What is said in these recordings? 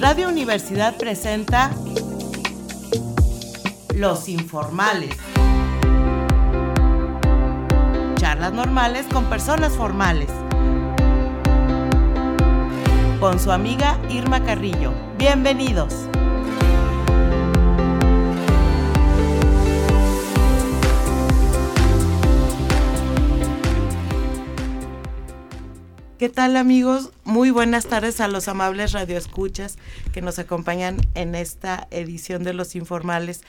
Radio Universidad presenta Los Informales. Charlas normales con personas formales. Con su amiga Irma Carrillo. Bienvenidos. ¿Qué tal, amigos? Muy buenas tardes a los amables radioescuchas que nos acompañan en esta edición de Los Informales.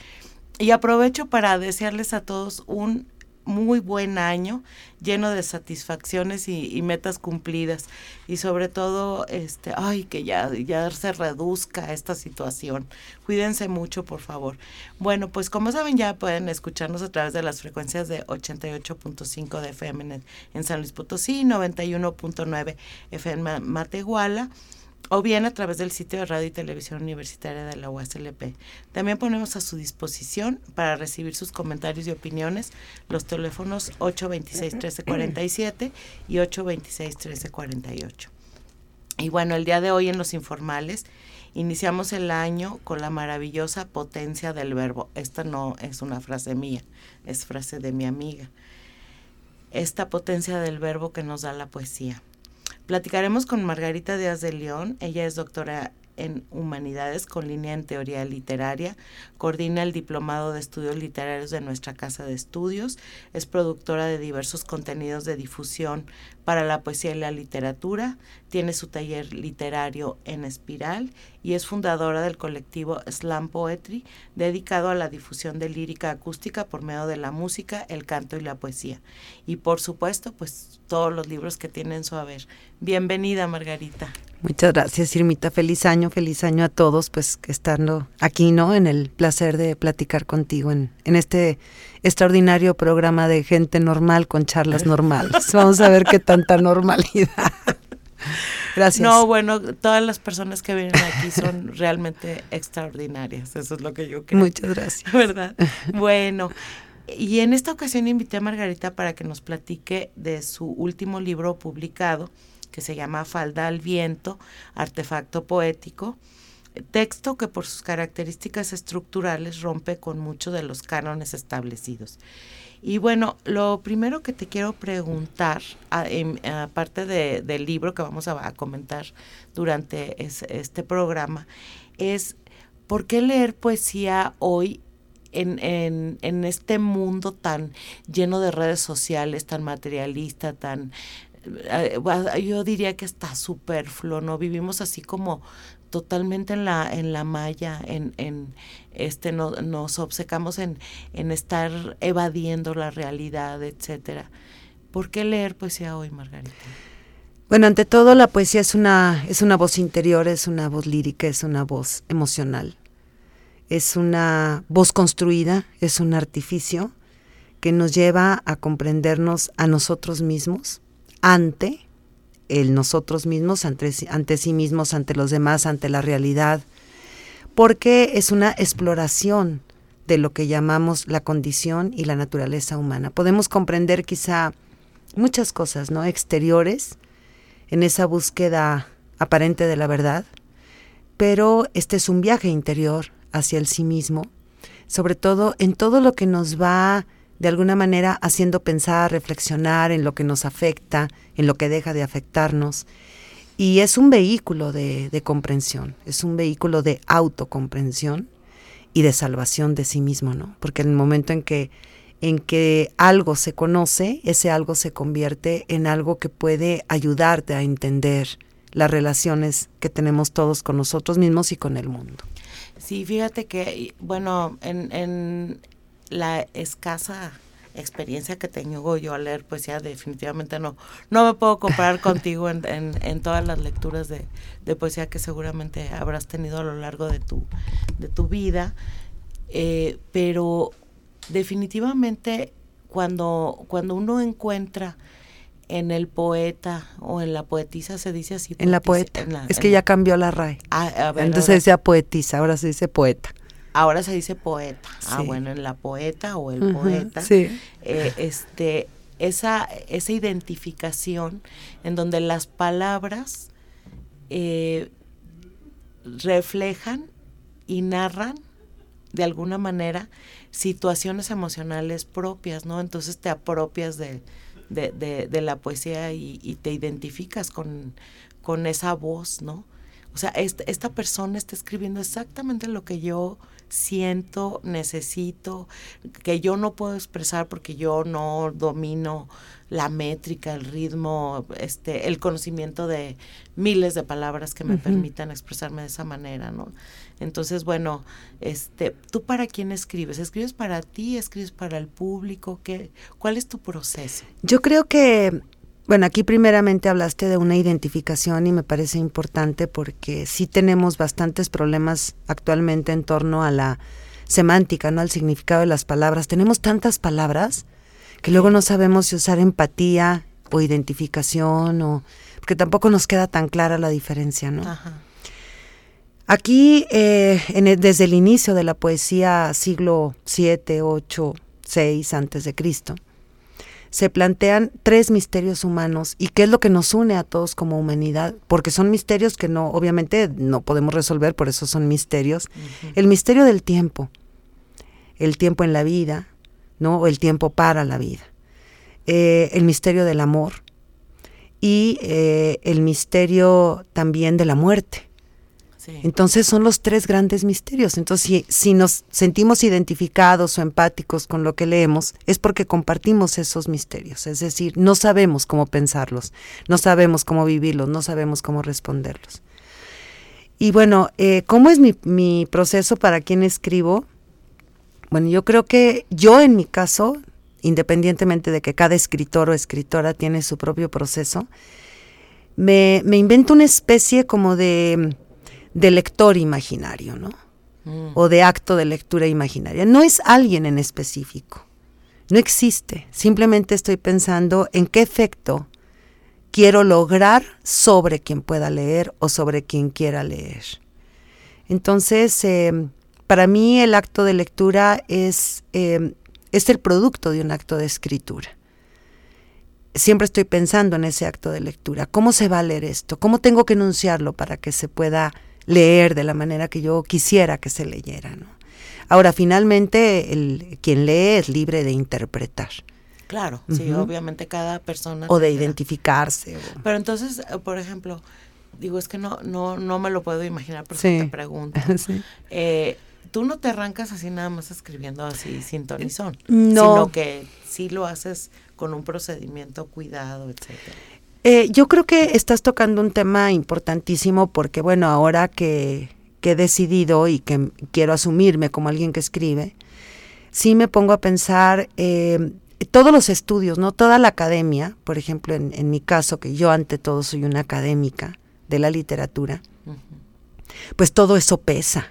Y aprovecho para desearles a todos un muy buen año, lleno de satisfacciones y metas cumplidas. Y sobre todo, que ya se reduzca esta situación. Cuídense mucho, por favor. Bueno, pues como saben, ya pueden escucharnos a través de las frecuencias de 88.5 de FM en San Luis Potosí, 91.9 FM en Matehuala, o bien a través del sitio de Radio y Televisión Universitaria de la UASLP. También ponemos a su disposición para recibir sus comentarios y opiniones los teléfonos 826-1347 y 826-1348. Y bueno, el día de hoy en Los Informales iniciamos el año con la maravillosa potencia del verbo. Esta no es una frase mía, es frase de mi amiga. Esta potencia del verbo que nos da la poesía. Platicaremos con Margarita Díaz de León. Ella es doctora en Humanidades con línea en Teoría Literaria, coordina el Diplomado de Estudios Literarios de nuestra Casa de Estudios, es productora de diversos contenidos de difusión para la poesía y la literatura, tiene su taller literario en Espiral y es fundadora del colectivo Elan Poetry, dedicado a la difusión de lírica acústica por medio de la música, el canto y la poesía. Y por supuesto, pues todos los libros que tiene en su haber. Bienvenida, Margarita. Muchas gracias, Irmita. Feliz año a todos, pues estando aquí, ¿no? En el placer de platicar contigo en este extraordinario programa de gente normal con charlas normales. Vamos a ver qué tanta normalidad. Gracias. No, bueno, todas las personas que vienen aquí son realmente extraordinarias, eso es lo que yo creo. Muchas gracias. ¿Verdad? Bueno, y en esta ocasión invité a Margarita para que nos platique de su último libro publicado, que se llama Falda al Viento, Artefacto Poético, texto que por sus características estructurales rompe con muchos de los cánones establecidos. Y bueno, lo primero que te quiero preguntar, aparte del libro que vamos a comentar durante este programa, es ¿por qué leer poesía hoy en este mundo tan lleno de redes sociales, tan materialista, tan... yo diría que está superfluo, ¿no? Vivimos así como totalmente en la malla, nos obcecamos en estar evadiendo la realidad, etcétera. ¿Por qué leer poesía hoy, Margarita? Bueno, ante todo, la poesía es una voz interior, es una voz lírica, es una voz emocional, es una voz construida, es un artificio que nos lleva a comprendernos a nosotros mismos, ante el nosotros mismos, ante sí mismos, ante los demás, ante la realidad, porque es una exploración de lo que llamamos la condición y la naturaleza humana. Podemos comprender quizá muchas cosas, ¿no?, exteriores en esa búsqueda aparente de la verdad, pero este es un viaje interior hacia el sí mismo, sobre todo en todo lo que nos va de alguna manera haciendo pensar, reflexionar en lo que nos afecta, en lo que deja de afectarnos. Y es un vehículo de comprensión, es un vehículo de autocomprensión y de salvación de sí mismo, ¿no? Porque en el momento en que algo se conoce, ese algo se convierte en algo que puede ayudarte a entender las relaciones que tenemos todos con nosotros mismos y con el mundo. Sí, fíjate que, bueno, la escasa experiencia que tengo yo al leer poesía, definitivamente no me puedo comparar contigo en todas las lecturas de poesía que seguramente habrás tenido a lo largo de tu vida, pero definitivamente cuando uno encuentra en el poeta o en la poetisa, se dice así. En la poeta, es que ya cambió la RAE, entonces se decía poetisa, ahora se dice poeta. Ahora se dice poeta. Sí. Ah, bueno, en la poeta o el poeta. Sí. Esa identificación en donde las palabras reflejan y narran de alguna manera situaciones emocionales propias, ¿no? Entonces te apropias de la poesía y te identificas con esa voz, ¿no? O sea, esta persona está escribiendo exactamente lo que yo siento, necesito, que yo no puedo expresar porque yo no domino la métrica, el ritmo, el conocimiento de miles de palabras que me uh-huh. permitan expresarme de esa manera, ¿no? Entonces, bueno, ¿tú para quién escribes? ¿Escribes para ti? ¿Escribes para el público? ¿Cuál es tu proceso? Yo creo que, bueno, aquí primeramente hablaste de una identificación y me parece importante porque sí tenemos bastantes problemas actualmente en torno a la semántica, ¿no? Al significado de las palabras. Tenemos tantas palabras que luego no sabemos si usar empatía o identificación, o porque tampoco nos queda tan clara la diferencia, ¿no? Ajá. Aquí, desde el inicio de la poesía, siglo 7, 8, 6 antes de Cristo, se plantean 3 misterios humanos y qué es lo que nos une a todos como humanidad, porque son misterios que no, obviamente no podemos resolver, por eso son misterios. Uh-huh. El misterio del tiempo, el tiempo en la vida, ¿no? O el tiempo para la vida, el misterio del amor y el misterio también de la muerte. Sí. Entonces son los 3 grandes misterios. Entonces si nos sentimos identificados o empáticos con lo que leemos, es porque compartimos esos misterios, es decir, no sabemos cómo pensarlos, no sabemos cómo vivirlos, no sabemos cómo responderlos. Y bueno, ¿cómo es mi proceso para quien escribo? Bueno, yo creo que yo en mi caso, independientemente de que cada escritor o escritora tiene su propio proceso, me invento una especie como de lector imaginario, ¿no? O de acto de lectura imaginaria. No es alguien en específico, no existe. Simplemente estoy pensando en qué efecto quiero lograr sobre quien pueda leer o sobre quien quiera leer. Entonces, para mí el acto de lectura es el producto de un acto de escritura. Siempre estoy pensando en ese acto de lectura. ¿Cómo se va a leer esto? ¿Cómo tengo que enunciarlo para que se pueda leer de la manera que yo quisiera que se leyera, ¿no? Ahora, finalmente, quien lee es libre de interpretar. Claro, uh-huh. Sí, obviamente cada persona... O de identificarse. Pero entonces, por ejemplo, digo, es que no me lo puedo imaginar, por eso te pregunto. Sí. Tú no te arrancas así nada más escribiendo así sin ton ni son, no, sino que sí lo haces con un procedimiento cuidado, etcétera. Yo creo que estás tocando un tema importantísimo porque, bueno, ahora que he decidido y que quiero asumirme como alguien que escribe, sí me pongo a pensar todos los estudios, ¿no? Toda la academia, por ejemplo, en mi caso, que yo ante todo soy una académica de la literatura, uh-huh. Pues todo eso pesa.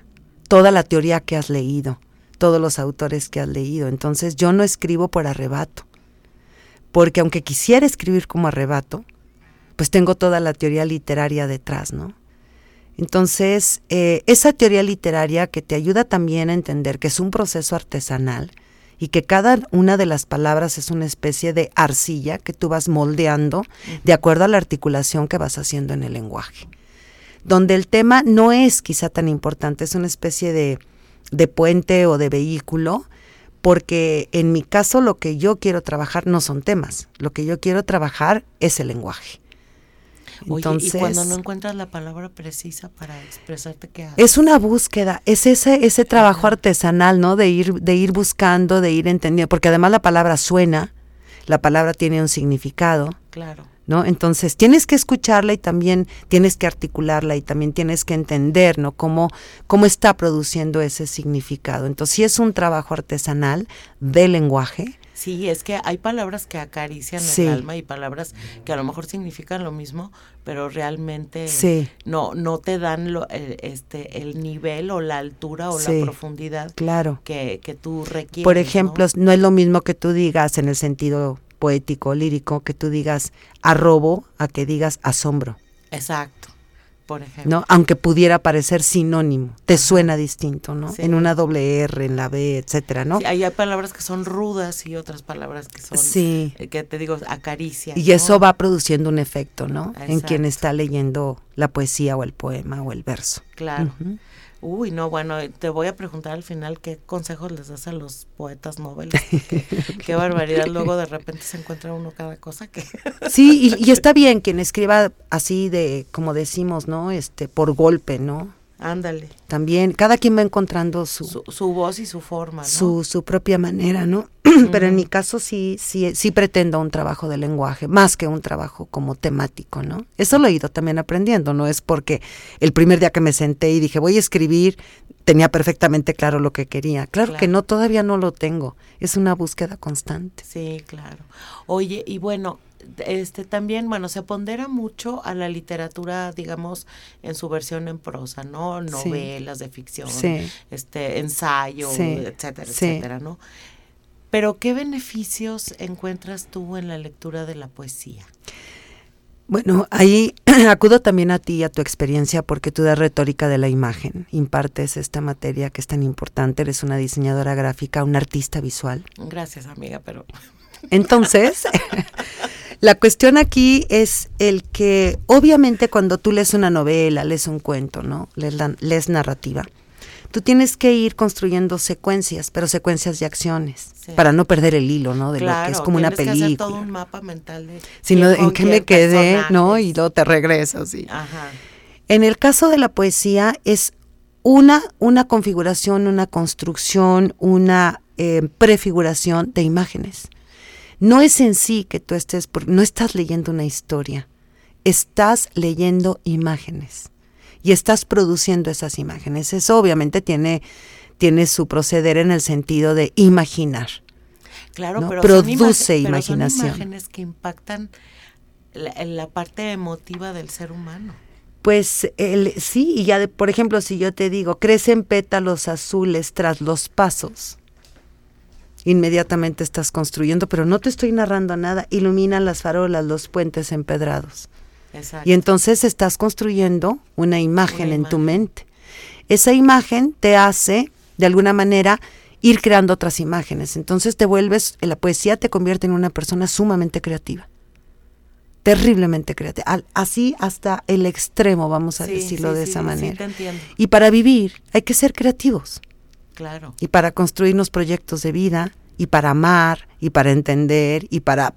Toda la teoría que has leído, todos los autores que has leído. Entonces yo no escribo por arrebato, porque aunque quisiera escribir como arrebato, pues tengo toda la teoría literaria detrás, ¿no? Entonces esa teoría literaria que te ayuda también a entender que es un proceso artesanal y que cada una de las palabras es una especie de arcilla que tú vas moldeando de acuerdo a la articulación que vas haciendo en el lenguaje, donde el tema no es quizá tan importante, es una especie de puente o de vehículo, porque en mi caso lo que yo quiero trabajar no son temas, lo que yo quiero trabajar es el lenguaje. Entonces, oye, y cuando no encuentras la palabra precisa para expresarte, ¿qué haces? Es una búsqueda, es ese trabajo Ajá. artesanal, ¿no? De ir buscando, de ir entendiendo, porque además la palabra suena, la palabra tiene un significado. Claro. ¿No? Entonces tienes que escucharla y también tienes que articularla y también tienes que entender, ¿no? cómo está produciendo ese significado. Entonces sí es un trabajo artesanal de lenguaje. Sí, es que hay palabras que acarician el alma y palabras que a lo mejor significan lo mismo, pero realmente no te dan el nivel o la altura o la profundidad que tú requieres. Por ejemplo, ¿no? No es lo mismo que tú digas en el sentido poético, lírico, que tú digas arrobo a que digas asombro. Exacto. por ejemplo. ¿No? Aunque pudiera parecer sinónimo, te suena distinto, ¿no? Sí. En una doble R, en la B, etcétera, ¿no? Sí, hay palabras que son rudas y otras palabras que son, sí, que te digo, acaricia. Y ¿no? Eso va produciendo un efecto, ¿no? Exacto. En quien está leyendo la poesía o el poema o el verso. Claro. Uh-huh. Uy, no, bueno, te voy a preguntar al final qué consejos les das a los poetas noveles. Qué barbaridad, luego de repente se encuentra uno cada cosa que... Sí, y está bien quien escriba así de, como decimos, ¿no? Por golpe, ¿no? Ándale. También, cada quien va encontrando su voz y su forma, ¿no? Su propia manera, ¿no? Pero en mi caso sí pretendo un trabajo de lenguaje, más que un trabajo como temático, ¿no? Eso lo he ido también aprendiendo, no es porque el primer día que me senté y dije, voy a escribir, tenía perfectamente claro lo que quería. Claro que no, todavía no lo tengo, es una búsqueda constante. Sí, claro. Oye, y bueno, también, bueno, se pondera mucho a la literatura, digamos, en su versión en prosa, ¿no? Novelas, sí, de ficción, sí, ensayo, sí, etcétera, sí, etcétera, ¿no? Pero, ¿qué beneficios encuentras tú en la lectura de la poesía? Bueno, ahí acudo también a ti y a tu experiencia, porque tú das retórica de la imagen, impartes esta materia que es tan importante, eres una diseñadora gráfica, una artista visual. Gracias, amiga, pero... Entonces, la cuestión aquí es el que, obviamente, cuando tú lees una novela, lees un cuento, ¿no? Lees narrativa. Tú tienes que ir construyendo secuencias, pero secuencias de acciones, sí, para no perder el hilo, ¿no? De claro, lo que es como una película. Tienes que hacer todo un mapa mental de sino en qué me quedé, personajes, ¿no? Y luego te regreso, sí. Ajá. En el caso de la poesía es una configuración, una construcción, una prefiguración de imágenes. No es en sí que tú estés, no estás leyendo una historia, estás leyendo imágenes. Y estás produciendo esas imágenes. Eso obviamente tiene su proceder en el sentido de imaginar. Claro, ¿no? Pero produce imaginación. Pero son imágenes que impactan la parte emotiva del ser humano. Pues sí, y ya por ejemplo, si yo te digo, crecen pétalos azules tras los pasos, inmediatamente estás construyendo, pero no te estoy narrando nada, iluminan las farolas, los puentes empedrados. Exacto. Y entonces estás construyendo una imagen en tu mente. Esa imagen te hace, de alguna manera, ir creando otras imágenes. Entonces la poesía te convierte en una persona sumamente creativa, terriblemente creativa, así hasta el extremo, vamos a decirlo de esa manera. Sí, te entiendo. Y para vivir hay que ser creativos. Claro. Y para construirnos proyectos de vida, y para amar, y para entender, y para...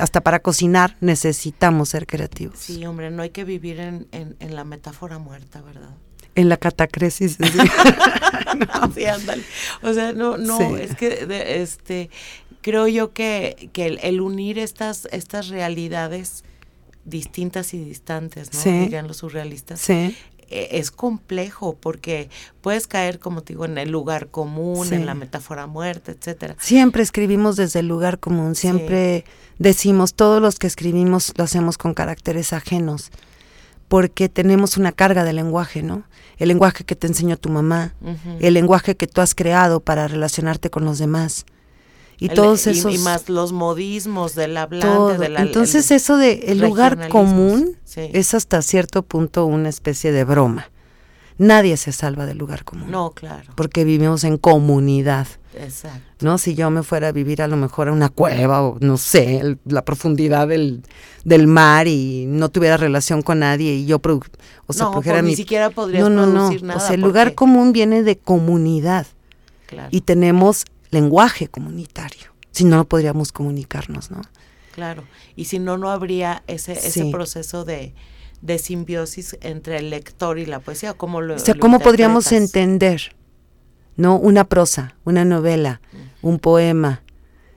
hasta para cocinar necesitamos ser creativos. Sí, hombre, no hay que vivir en la metáfora muerta, ¿verdad? En la catacresis. ¿Sí? No, sí, ándale. O sea, no, sí, es que creo yo que el unir estas realidades distintas y distantes, ¿no? Sí. Dirían los surrealistas. Sí. Es complejo porque puedes caer, como te digo, en el lugar común, sí, en la metáfora muerta, etcétera. Siempre escribimos desde el lugar común, siempre, sí, decimos, todos los que escribimos lo hacemos con caracteres ajenos, porque tenemos una carga de lenguaje, ¿no? El lenguaje que te enseñó tu mamá, uh-huh, el lenguaje que tú has creado para relacionarte con los demás. Y todos esos... Y más los modismos del hablante, de la... Entonces eso de el lugar común, sí, es hasta cierto punto una especie de broma. Nadie se salva del lugar común. No, claro. Porque vivimos en comunidad. Exacto. ¿No? Si yo me fuera a vivir a lo mejor a una cueva o no sé, la profundidad del mar y no tuviera relación con nadie y yo... ni siquiera podrías producir nada. O sea, el lugar común viene de comunidad. Claro. Y tenemos... lenguaje comunitario, si no, no podríamos comunicarnos, ¿no? Claro, y si no, no habría ese proceso de simbiosis entre el lector y la poesía, ¿cómo lo...? O sea, ¿cómo podríamos entender, ¿no? Una prosa, una novela, un poema,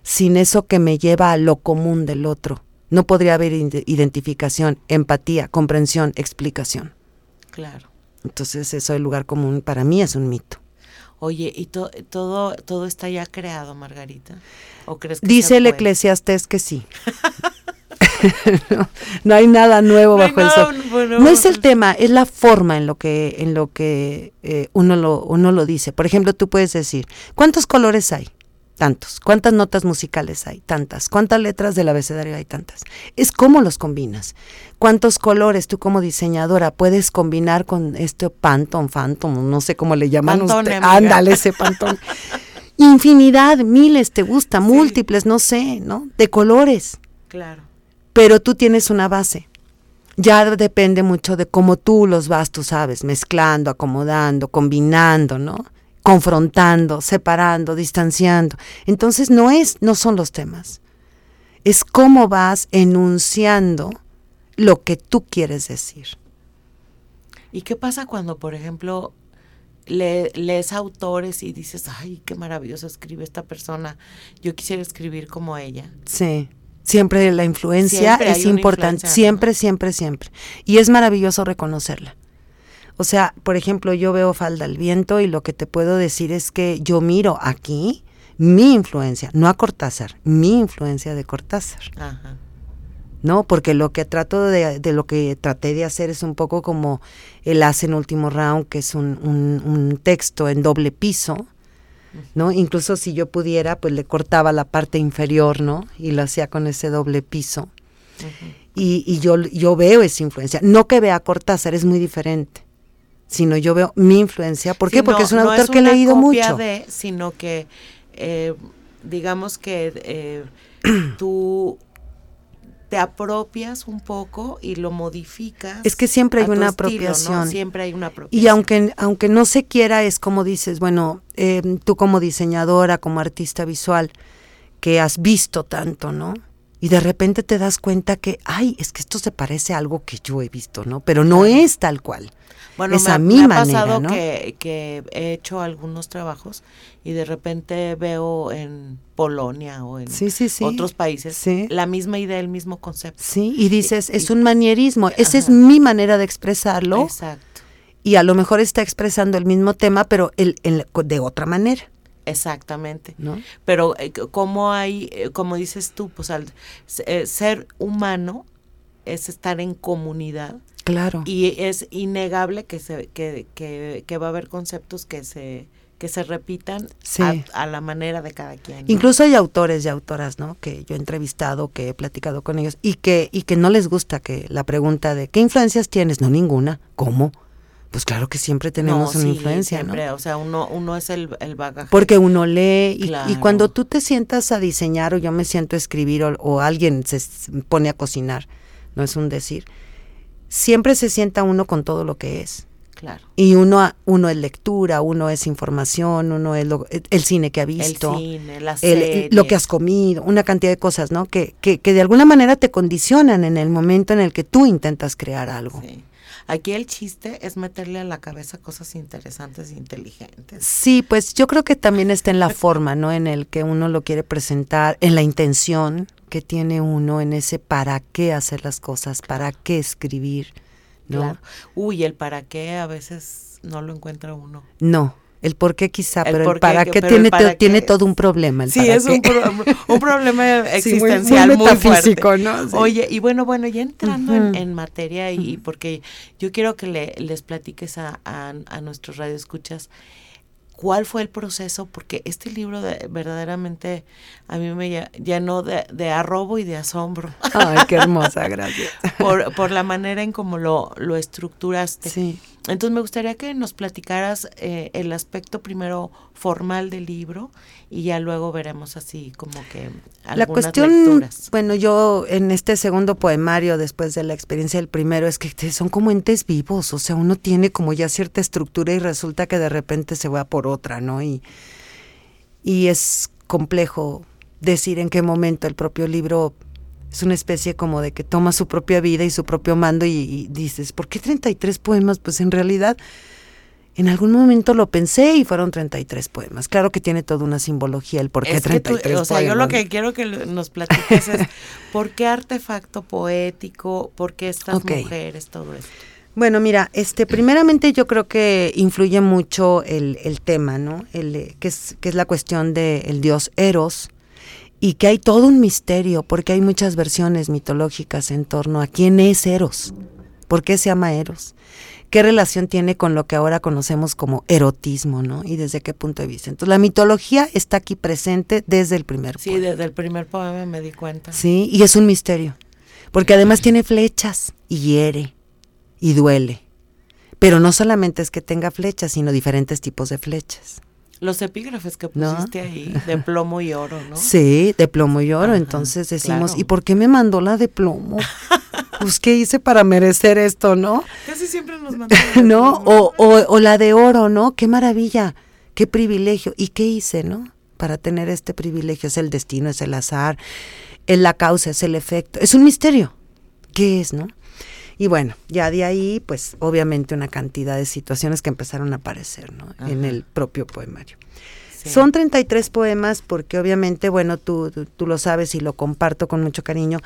sin eso que me lleva a lo común del otro. No podría haber identificación, empatía, comprensión, explicación. Claro. Entonces, eso del lugar común para mí es un mito. Oye, ¿y todo está ya creado, Margarita? ¿O crees que dice el Eclesiastés que sí? No hay nada nuevo bajo el sol. Bueno, no es el tema, es la forma en lo que uno lo dice. Por ejemplo, tú puedes decir, ¿cuántos colores hay? tantos. ¿Cuántas notas musicales hay? Tantas. ¿Cuántas letras del abecedario hay? Tantas. Es cómo los combinas. ¿Cuántos colores tú como diseñadora puedes combinar con este pantón, no sé cómo le llaman ustedes? Ándale, ese pantón. Infinidad, miles, te gusta, sí. Múltiples, no sé, ¿no? De colores. Claro. Pero tú tienes una base. Ya depende mucho de cómo tú los vas, tú sabes, mezclando, acomodando, combinando, ¿no? Confrontando, separando, distanciando. Entonces no son los temas. Es cómo vas enunciando lo que tú quieres decir. ¿Y qué pasa cuando, por ejemplo, lees autores y dices, ay, qué maravilloso escribe esta persona, yo quisiera escribir como ella? Sí. Siempre la influencia es importante, siempre. Y es maravilloso reconocerla. O sea, por ejemplo, yo veo Falda al Viento y lo que te puedo decir es que yo miro aquí mi influencia, no a Cortázar, mi influencia de Cortázar. Ajá. ¿No? Porque lo que trato de lo que traté de hacer es un poco como el hace en Último Round, que es un texto en doble piso, ¿no? Incluso si yo pudiera, pues le cortaba la parte inferior, ¿no? Y lo hacía con ese doble piso. Uh-huh. Y yo veo esa influencia. No que vea Cortázar, es muy diferente. Sino yo veo mi influencia. ¿Por qué? Sí, porque no, es un autor que he leído mucho. Sino que, digamos que tú te apropias un poco y lo modificas. Es que siempre hay una apropiación. ¿No? Siempre hay una apropiación. Y aunque no se quiera, es como dices, bueno, tú como diseñadora, como artista visual, que has visto tanto, ¿no? Y de repente te das cuenta que, ay, es que esto se parece a algo que yo he visto, ¿no? Pero no es tal cual. Bueno, es a mi manera, ¿no? Me ha pasado que he hecho algunos trabajos y de repente veo en Polonia o en otros países la misma idea, el mismo concepto. Sí, y dices, es un manierismo, esa es mi manera de expresarlo. Exacto. Y a lo mejor está expresando el mismo tema, pero de otra manera. Exactamente, ¿no? Pero como dices tú, pues al ser humano es estar en comunidad. Claro. Y es innegable que va a haber conceptos que se repitan a la manera de cada quien, ¿no? Incluso hay autores y autoras, ¿no? Que yo he entrevistado, que he platicado con ellos y que no les gusta que la pregunta de ¿qué influencias tienes? No, ninguna. ¿Cómo? Pues claro que siempre tenemos una influencia, siempre, ¿no? O sea, uno es el bagaje. Porque uno lee y cuando tú te sientas a diseñar o yo me siento a escribir o alguien se pone a cocinar, no es un decir, siempre se sienta uno con todo lo que es. Claro. Y uno es lectura, uno es información, uno es el cine que ha visto, lo que has comido, una cantidad de cosas, ¿no? Que de alguna manera te condicionan en el momento en el que tú intentas crear algo. Sí. Aquí el chiste es meterle a la cabeza cosas interesantes e inteligentes. Sí, pues yo creo que también está en la forma, ¿no? En el que uno lo quiere presentar, en la intención que tiene uno, en ese para qué hacer las cosas, para qué escribir, ¿no? Claro. Uy, el para qué a veces no lo encuentra uno. No. El por qué quizá, pero el para qué tiene todo un problema. Sí, es un problema existencial muy metafísico, muy fuerte, ¿no? Sí. Oye, y bueno, ya entrando en materia y porque yo quiero que les platiques a nuestros radioescuchas cuál fue el proceso, porque este libro verdaderamente a mí me llenó de arrobo y de asombro. Ay, qué hermosa, gracias. Por la manera en cómo lo estructuraste. Sí. Entonces me gustaría que nos platicaras el aspecto primero formal del libro y ya luego veremos así como que algunas la cuestión, lecturas. Bueno, yo en este segundo poemario, después de la experiencia del primero, es que son como entes vivos, o sea, uno tiene como ya cierta estructura y resulta que de repente se va por otra, ¿no? Y es complejo decir en qué momento el propio libro es una especie como de que toma su propia vida y su propio mando y dices, ¿por qué 33 poemas? Pues en realidad, en algún momento lo pensé y fueron 33 poemas. Claro que tiene toda una simbología el por qué 33 poemas. O sea, yo lo que quiero que nos platiques es ¿por qué artefacto poético? ¿Por qué estas mujeres? Todo esto. Bueno, mira, primeramente yo creo que influye mucho el tema, ¿no? Que es la cuestión del dios Eros. Y que hay todo un misterio, porque hay muchas versiones mitológicas en torno a quién es Eros, ¿Por qué se llama Eros? ¿Qué relación tiene con lo que ahora conocemos como erotismo, ¿no? ¿Y desde qué punto de vista? Entonces, la mitología está aquí presente desde el primer poema. Sí, desde el primer poema me di cuenta. Sí, y es un misterio, porque además tiene flechas y hiere y duele. Pero no solamente es que tenga flechas, sino diferentes tipos de flechas. Los epígrafes que pusiste, ¿no?, ahí, de plomo y oro, ¿no? Sí, de plomo y oro. Ajá, entonces decimos, claro. ¿Y por qué me mandó la de plomo? Pues, ¿qué hice para merecer esto, no? Casi siempre nos mandan la de ¿no? O la de oro, ¿no? ¡Qué maravilla! ¡Qué privilegio! ¿Y qué hice, no? Para tener este privilegio. Es el destino, es el azar, es la causa, es el efecto. Es un misterio. ¿Qué es, no? Y bueno, ya de ahí, pues, obviamente una cantidad de situaciones que empezaron a aparecer, ¿no? Ajá. En el propio poemario. Sí. Son 33 poemas porque obviamente, bueno, tú lo sabes y lo comparto con mucho cariño.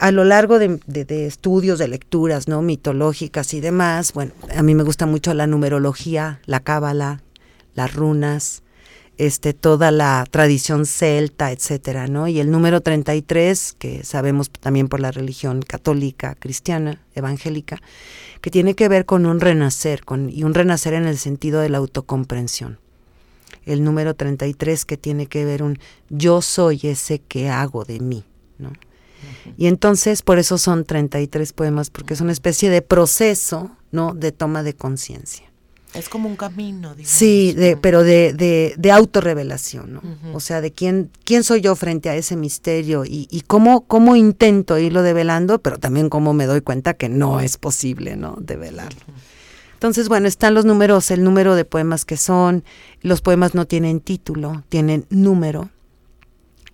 A lo largo de estudios, de lecturas, ¿no?, mitológicas y demás, bueno, a mí me gusta mucho la numerología, la cábala, las runas, toda la tradición celta, etcétera, ¿no? Y el número 33, que sabemos también por la religión católica, cristiana, evangélica, que tiene que ver con un renacer, y un renacer en el sentido de la autocomprensión. El número 33 que tiene que ver yo soy ese que hago de mí, ¿no? Uh-huh. Y entonces por eso son 33 poemas, porque es una especie de proceso, ¿no?, de toma de conciencia. Es como un camino, digamos. Sí, pero de autorrevelación, ¿no? Uh-huh. O sea, de quién soy yo frente a ese misterio y cómo intento irlo develando, pero también cómo me doy cuenta que no es posible, ¿no?, develarlo. Uh-huh. Entonces, bueno, están los números, el número de poemas que son. Los poemas no tienen título, tienen número.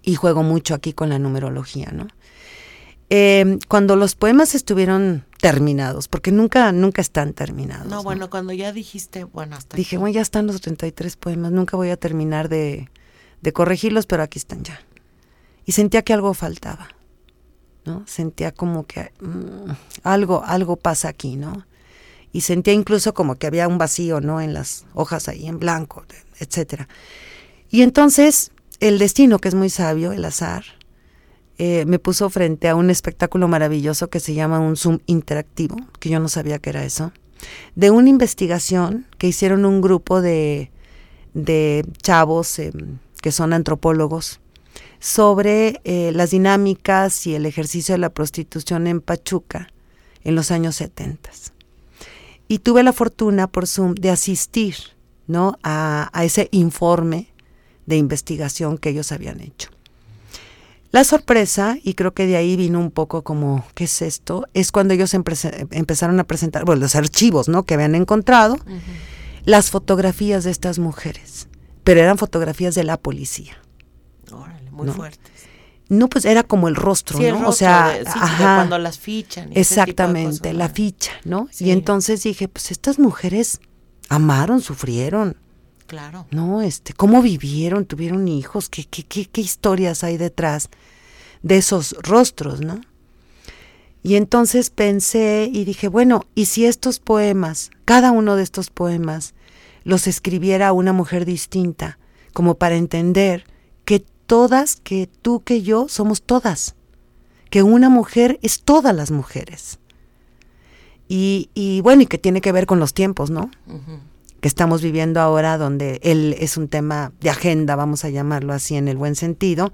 Y juego mucho aquí con la numerología, ¿no? Cuando los poemas estuvieron terminados, porque nunca están terminados. No, bueno, ¿no? Cuando ya dijiste, bueno, hasta dije, aquí. Bueno, ya están los 33 poemas, nunca voy a terminar de corregirlos, pero aquí están ya. Y sentía que algo faltaba, ¿no? Sentía como que algo pasa aquí, ¿no? Y sentía incluso como que había un vacío, ¿no?, en las hojas ahí en blanco, etcétera. Y entonces el destino, que es muy sabio, el azar, me puso frente a un espectáculo maravilloso que se llama un Zoom interactivo, que yo no sabía que era eso, de una investigación que hicieron un grupo de chavos que son antropólogos sobre las dinámicas y el ejercicio de la prostitución en Pachuca en los años 70. Y tuve la fortuna por Zoom de asistir, ¿no?, a ese informe de investigación que ellos habían hecho. La sorpresa, y creo que de ahí vino un poco como, ¿qué es esto? Es cuando ellos empezaron a presentar, bueno, los archivos, ¿no?, que habían encontrado, uh-huh, las fotografías de estas mujeres, pero eran fotografías de la policía. Órale, muy, ¿no?, fuertes. No, pues era como el rostro, sí, ¿no? El rostro, o sea, de cuando las fichan. Y exactamente, ese tipo de cosas, la ficha, ¿no? Sí. Y entonces dije, pues estas mujeres amaron, sufrieron. Claro. No, ¿cómo vivieron? ¿Tuvieron hijos? ¿Qué historias hay detrás de esos rostros, no? Y entonces pensé y dije, bueno, ¿y si estos poemas, cada uno de estos poemas, los escribiera una mujer distinta, como para entender que todas, que tú, que yo, somos todas, que una mujer es todas las mujeres? Y bueno, y que tiene que ver con los tiempos, ¿no? Uh-huh. Que estamos viviendo ahora, donde él es un tema de agenda, vamos a llamarlo así en el buen sentido,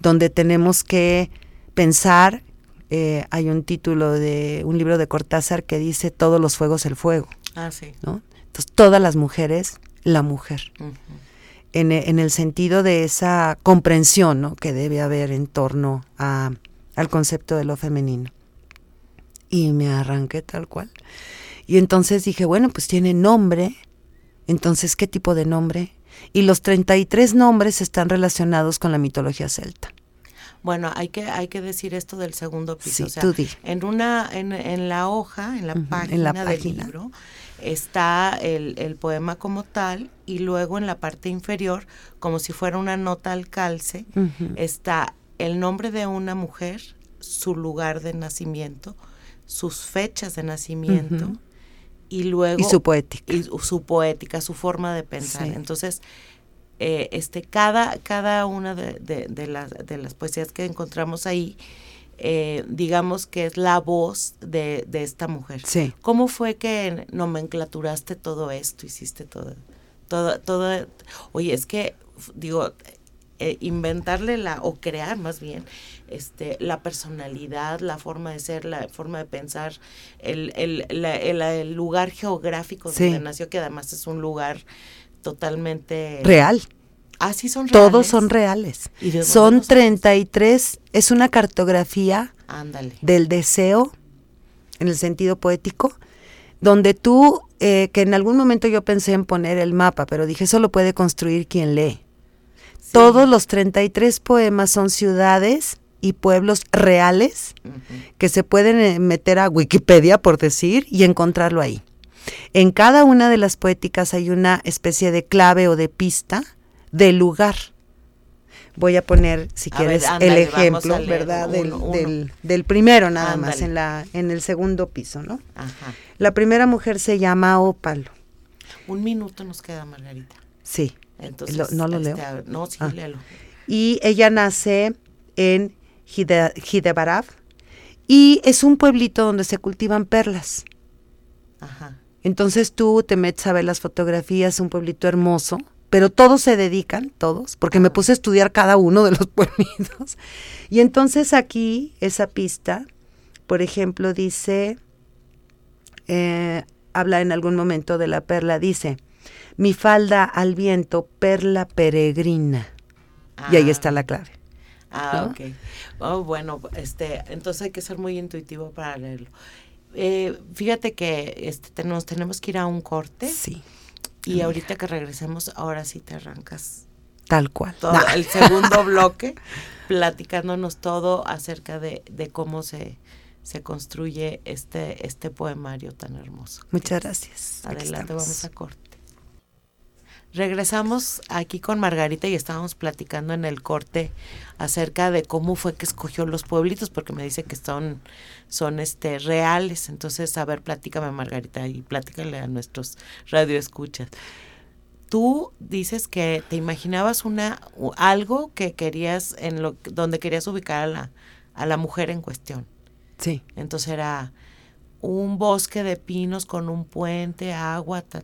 donde tenemos que pensar, hay un título de un libro de Cortázar que dice todos los fuegos el fuego. Ah, sí. ¿No? Entonces, todas las mujeres, la mujer. Uh-huh. En el sentido de esa comprensión, ¿no?, que debe haber en torno al concepto de lo femenino. Y me arranqué tal cual. Y entonces dije, bueno, pues tiene nombre. Entonces, ¿qué tipo de nombre? Y los 33 nombres están relacionados con la mitología celta. Bueno, hay que decir esto del segundo piso. Sí, o sea, tú di. En la hoja, en la, uh-huh, página, en la página del libro, está el poema como tal, y luego en la parte inferior, como si fuera una nota al calce, uh-huh, está el nombre de una mujer, su lugar de nacimiento, sus fechas de nacimiento, uh-huh, y luego... Y su poética, su forma de pensar. Sí. Entonces, cada una de las poesías que encontramos ahí digamos que es la voz de esta mujer. Sí. ¿Cómo fue que nomenclaturaste todo esto, hiciste todo? Oye, es que, digo, inventarle o crear más bien la personalidad, la forma de ser, la forma de pensar, el lugar geográfico donde nació, que además es un lugar totalmente real. Ah, sí, son reales. Todos son reales. ¿Y son 33, es una cartografía del deseo, en el sentido poético, donde tú, que en algún momento yo pensé en poner el mapa, pero dije, eso lo puede construir quien lee. Sí. Todos los 33 poemas son ciudades y pueblos reales, uh-huh, que se pueden meter a Wikipedia, por decir, y encontrarlo ahí. En cada una de las poéticas hay una especie de clave o de pista del lugar. Voy a poner, si quieres, el ejemplo, ¿verdad? Del primero, nada más, en el segundo piso, ¿no? Ajá. La primera mujer se llama Ópalo. Un minuto nos queda, Margarita. Sí. Entonces, ¿no lo leo? No, sí, léalo. Y ella nace en Hidebarab, y es un pueblito donde se cultivan perlas. Ajá. Entonces tú te metes a ver las fotografías, un pueblito hermoso, pero todos se dedican, todos, porque me puse a estudiar cada uno de los pueblitos. Y entonces aquí, esa pista, por ejemplo, dice, habla en algún momento de la perla, dice, mi falda al viento, perla peregrina. Y ahí está la clave. ¿No? Ok. Oh, bueno, entonces hay que ser muy intuitivo para leerlo. Fíjate que nos tenemos que ir a un corte. Sí. Y ahorita que regresemos, ahora sí te arrancas. Tal cual. Todo el segundo bloque, platicándonos todo acerca de cómo se construye este poemario tan hermoso. Muchas gracias. Adelante, vamos a corte. Regresamos aquí con Margarita y estábamos platicando en el corte acerca de cómo fue que escogió los pueblitos, porque me dice que son reales. Entonces, a ver, platícame, Margarita, y platícale a nuestros radioescuchas. Tú dices que te imaginabas algo que querías, donde querías ubicar a la mujer en cuestión. Sí. Entonces era un bosque de pinos con un puente, agua, tal.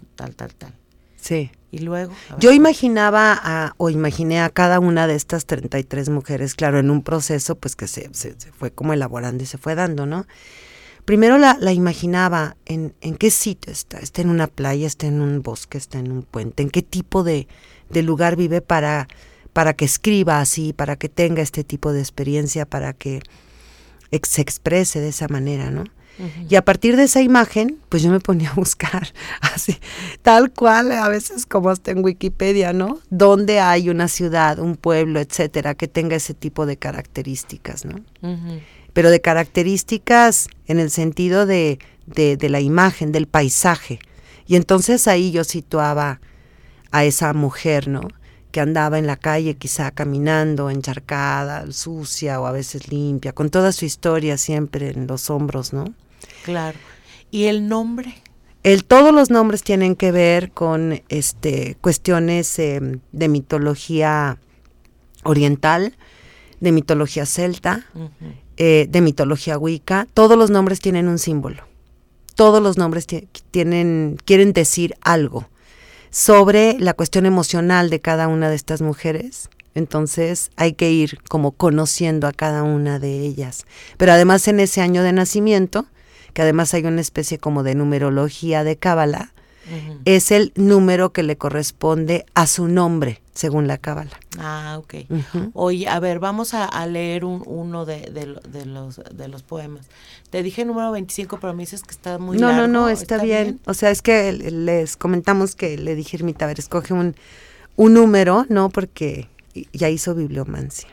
Sí. Y luego, yo imaginaba o imaginé a cada una de estas 33 mujeres, claro, en un proceso pues que se fue como elaborando y se fue dando, ¿no? Primero la imaginaba en qué sitio está. Está en una playa, está en un bosque, está en un puente. ¿En qué tipo de lugar vive para que escriba así, para que tenga este tipo de experiencia, para que se exprese de esa manera, ¿no? Y a partir de esa imagen, pues yo me ponía a buscar, así, tal cual, a veces como hasta en Wikipedia, ¿no? Donde hay una ciudad, un pueblo, etcétera, que tenga ese tipo de características, ¿no? Uh-huh. Pero de características en el sentido de la imagen, del paisaje. Y entonces ahí yo situaba a esa mujer, ¿no? Que andaba en la calle, quizá caminando, encharcada, sucia o a veces limpia, con toda su historia siempre en los hombros, ¿no? Claro. ¿Y el nombre? Todos los nombres tienen que ver con cuestiones de mitología oriental, de mitología celta, uh-huh, de mitología wicca. Todos los nombres tienen un símbolo. Todos los nombres quieren decir algo sobre la cuestión emocional de cada una de estas mujeres. Entonces hay que ir como conociendo a cada una de ellas. Pero además en ese año de nacimiento, que además hay una especie como de numerología de cábala, uh-huh, es el número que le corresponde a su nombre, según la cábala. Ah, ok. Uh-huh. Oye, a ver, vamos a leer uno de los poemas. Te dije el número 25, pero me dices que está muy largo. No, está bien. O sea, es que les comentamos que le dije, Irmita, a ver, escoge un número, ¿no? Porque ya hizo bibliomancia.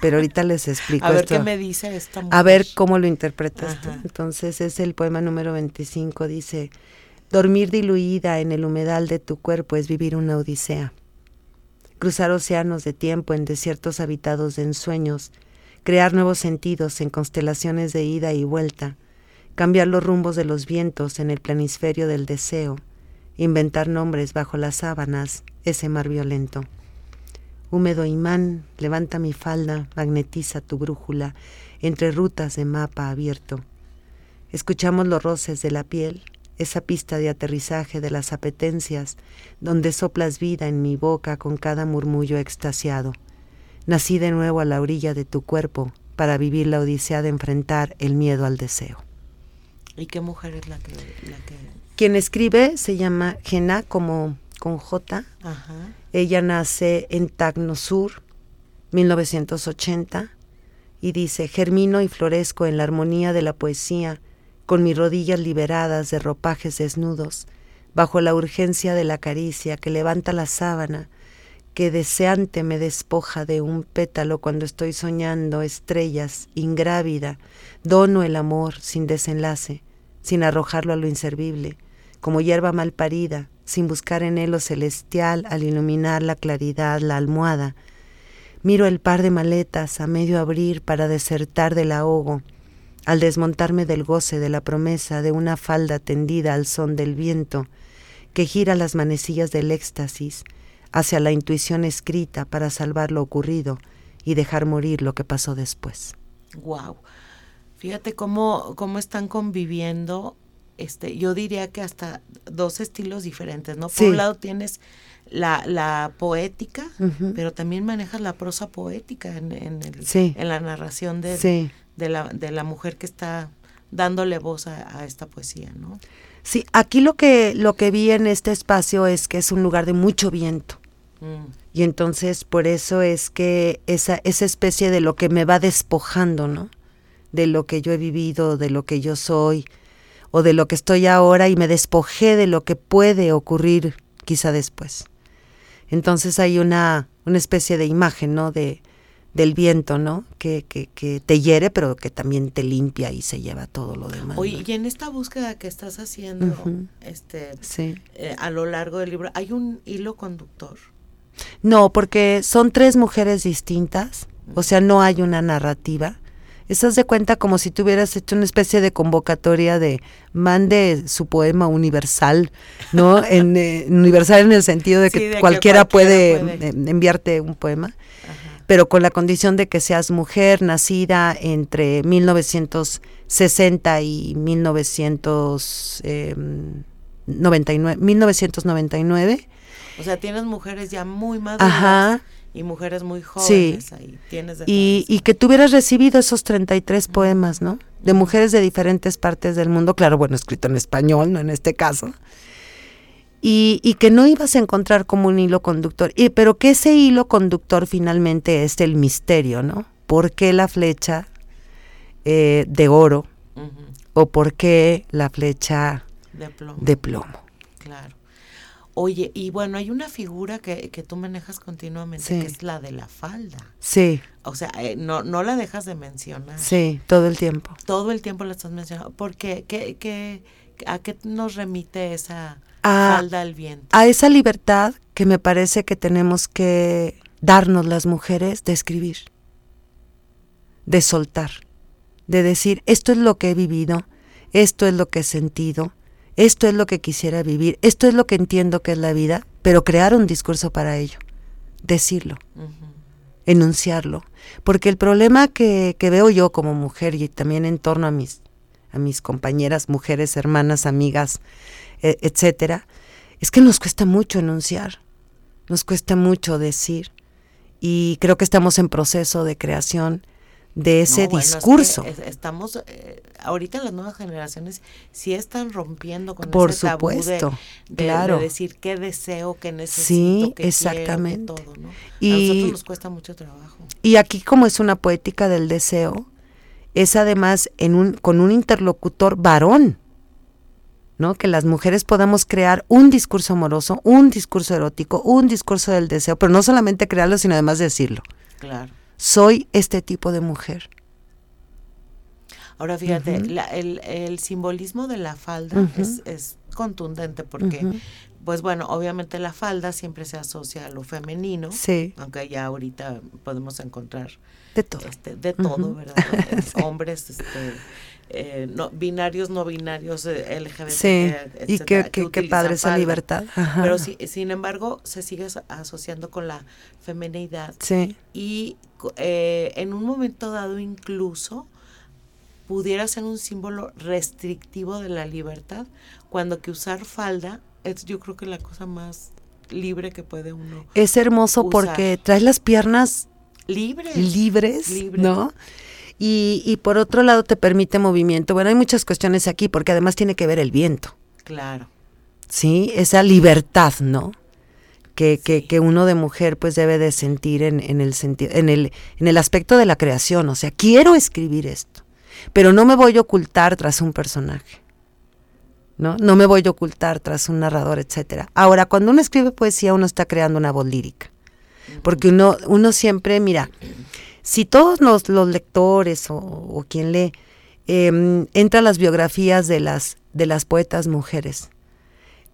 Pero ahorita les explico. A ver esto. ¿Qué me dice esta mujer? A ver cómo lo interpretas tú. Entonces es el poema número 25, dice: dormir diluida en el humedal de tu cuerpo es vivir una odisea. Cruzar océanos de tiempo en desiertos habitados de ensueños, crear nuevos sentidos en constelaciones de ida y vuelta, cambiar los rumbos de los vientos en el planisferio del deseo, inventar nombres bajo las sábanas, ese mar violento. Húmedo imán, levanta mi falda, magnetiza tu brújula, entre rutas de mapa abierto. Escuchamos los roces de la piel, esa pista de aterrizaje de las apetencias, donde soplas vida en mi boca con cada murmullo extasiado. Nací de nuevo a la orilla de tu cuerpo para vivir la odisea de enfrentar el miedo al deseo. ¿Y qué mujer es la que... Quien escribe se llama Gena, como con J. Ajá. Ella nace en Tacno Sur, 1980, y dice: germino y florezco en la armonía de la poesía, con mis rodillas liberadas de ropajes desnudos, bajo la urgencia de la caricia que levanta la sábana, que deseante me despoja de un pétalo cuando estoy soñando estrellas, ingrávida, dono el amor sin desenlace, sin arrojarlo a lo inservible, como hierba mal parida, sin buscar en él lo celestial al iluminar la claridad, la almohada. Miro el par de maletas a medio abrir para desertar del ahogo, al desmontarme del goce de la promesa de una falda tendida al son del viento, que gira las manecillas del éxtasis, hacia la intuición escrita para salvar lo ocurrido y dejar morir lo que pasó después. Wow. Fíjate cómo están conviviendo, yo diría que hasta dos estilos diferentes, ¿no? Por sí. Un lado tienes la poética, uh-huh, pero también manejas la prosa poética en la narración de la mujer que está dándole voz a esta poesía, ¿no? Sí, aquí lo que vi en este espacio es que es un lugar de mucho viento. Mm. Y entonces por eso es que esa especie de lo que me va despojando, ¿no? De lo que yo he vivido, de lo que yo soy, o de lo que estoy ahora, y me despojé de lo que puede ocurrir quizá después. Entonces hay una especie de imagen, ¿no? Del viento, ¿no? Que te hiere, pero que también te limpia y se lleva todo lo demás. Oye, y en esta búsqueda que estás haciendo, uh-huh, sí, a lo largo del libro, ¿hay un hilo conductor? No, porque son tres mujeres distintas, o sea, no hay una narrativa. Estás de cuenta como si tuvieras hecho una especie de convocatoria de mande su poema universal, ¿no? Universal en el sentido de que, sí, de cualquiera puede enviarte un poema. Ajá. Pero con la condición de que seas mujer nacida entre 1960 y 1999. O sea, tienes mujeres ya muy maduras. Ajá. Y mujeres muy jóvenes. Sí. Ahí tienes y que tuvieras recibido esos 33 poemas, ¿no? De mujeres de diferentes partes del mundo, claro, bueno, escrito en español, no en este caso. Y que no ibas a encontrar como un hilo conductor, pero que ese hilo conductor finalmente es el misterio, ¿no? ¿Por qué la flecha de oro? Uh-huh. ¿O por qué la flecha de plomo? Claro. Oye, y bueno, hay una figura que tú manejas continuamente, sí, que es la de la falda. Sí. O sea, no la dejas de mencionar. Sí, todo el tiempo. Todo el tiempo la estás mencionando. ¿Por qué? ¿A qué nos remite esa... Falda al viento? A esa libertad que me parece que tenemos que darnos las mujeres de escribir, de soltar, de decir, esto es lo que he vivido, esto es lo que he sentido, esto es lo que quisiera vivir, esto es lo que entiendo que es la vida, pero crear un discurso para ello, decirlo, uh-huh, enunciarlo, porque el problema que veo yo como mujer y también en torno a mis compañeras, mujeres, hermanas, amigas, etcétera, es que nos cuesta mucho enunciar, nos cuesta mucho decir, y creo que estamos en proceso de creación de ese discurso. Es que estamos, ahorita las nuevas generaciones sí están rompiendo con ese tabú de decir qué deseo, qué necesito, sí, qué exactamente quiero, todo, ¿no? A nosotros nos cuesta mucho trabajo. Y aquí, como es una poética del deseo, es además con un interlocutor varón, ¿no? Que las mujeres podamos crear un discurso amoroso, un discurso erótico, un discurso del deseo, pero no solamente crearlo, sino además decirlo. Claro. Soy este tipo de mujer. Ahora, fíjate, uh-huh, el simbolismo de la falda, uh-huh, es contundente porque, uh-huh, pues bueno, obviamente la falda siempre se asocia a lo femenino, sí, aunque ya ahorita podemos encontrar de todo, uh-huh, ¿verdad? Sí. Hombres, binarios, no binarios, LGBT, sí, etcétera, y qué padre esa libertad. Ajá. Pero sí, sin embargo, se sigue asociando con la feminidad. Sí. Y en un momento dado incluso pudiera ser un símbolo restrictivo de la libertad, cuando que usar falda es, yo creo, que la cosa más libre que puede uno usar. Es hermoso porque traes las piernas libres, ¿no? Y por otro lado te permite movimiento. Bueno, hay muchas cuestiones aquí, porque además tiene que ver el viento. Claro. Sí, esa libertad, ¿no? Que uno de mujer pues debe de sentir en el aspecto de la creación. O sea, quiero escribir esto, pero no me voy a ocultar tras un personaje, ¿no? No me voy a ocultar tras un narrador, etcétera. Ahora, cuando uno escribe poesía, uno está creando una voz lírica, porque uno siempre, mira, si todos los lectores o quien lee entra a las biografías de las poetas mujeres,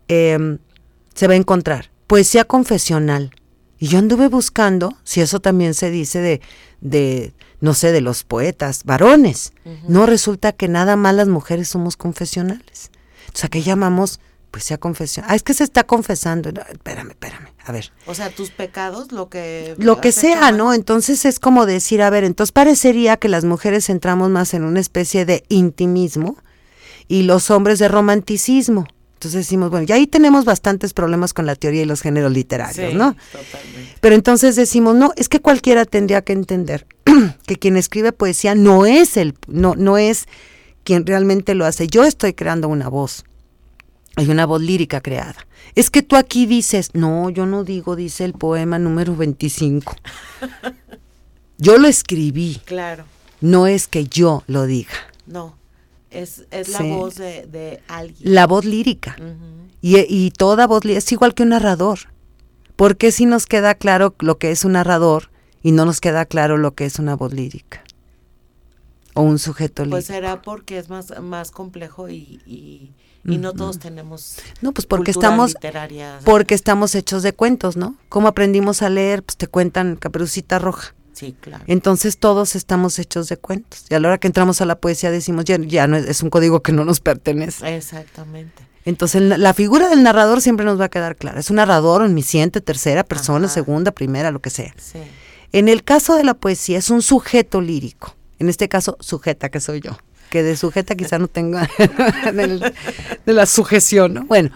se va a encontrar poesía confesional. Y yo anduve buscando si eso también se dice de los poetas varones. Uh-huh. No, resulta que nada más las mujeres somos confesionales. O sea, ¿qué llamamos poesía confesional? Ah, es que se está confesando. No, espérame, a ver. O sea, tus pecados, lo que sea, ¿no? Entonces es como decir, a ver, entonces parecería que las mujeres entramos más en una especie de intimismo y los hombres de romanticismo. Entonces decimos, bueno, y ahí tenemos bastantes problemas con la teoría y los géneros literarios, sí, ¿no? Totalmente. Pero entonces decimos, no, es que cualquiera tendría que entender que quien escribe poesía no es quien realmente lo hace. Yo estoy creando una voz, hay una voz lírica creada. Es que tú aquí dices, no, yo no digo, dice el poema número 25. Yo lo escribí. Claro. No es que yo lo diga. No. Es la voz de alguien. La voz lírica. Uh-huh. Y toda voz lírica, es igual que un narrador. Porque si nos queda claro lo que es un narrador y no nos queda claro lo que es una voz lírica o un sujeto lírico. Pues será porque es más complejo y no todos tenemos. No, pues porque estamos literarias, porque estamos hechos de cuentos, ¿no? ¿Cómo aprendimos a leer? Pues te cuentan Caperucita Roja. Sí, claro. Entonces todos estamos hechos de cuentos. Y a la hora que entramos a la poesía decimos, ya no es un código que no nos pertenece. Exactamente. Entonces la figura del narrador siempre nos va a quedar clara. Es un narrador omnisciente, tercera persona, ajá, segunda, primera, lo que sea. Sí. En el caso de la poesía es un sujeto lírico. En este caso, sujeta, que soy yo. Que de sujeta quizá no tengo de la sujeción, ¿no? Bueno,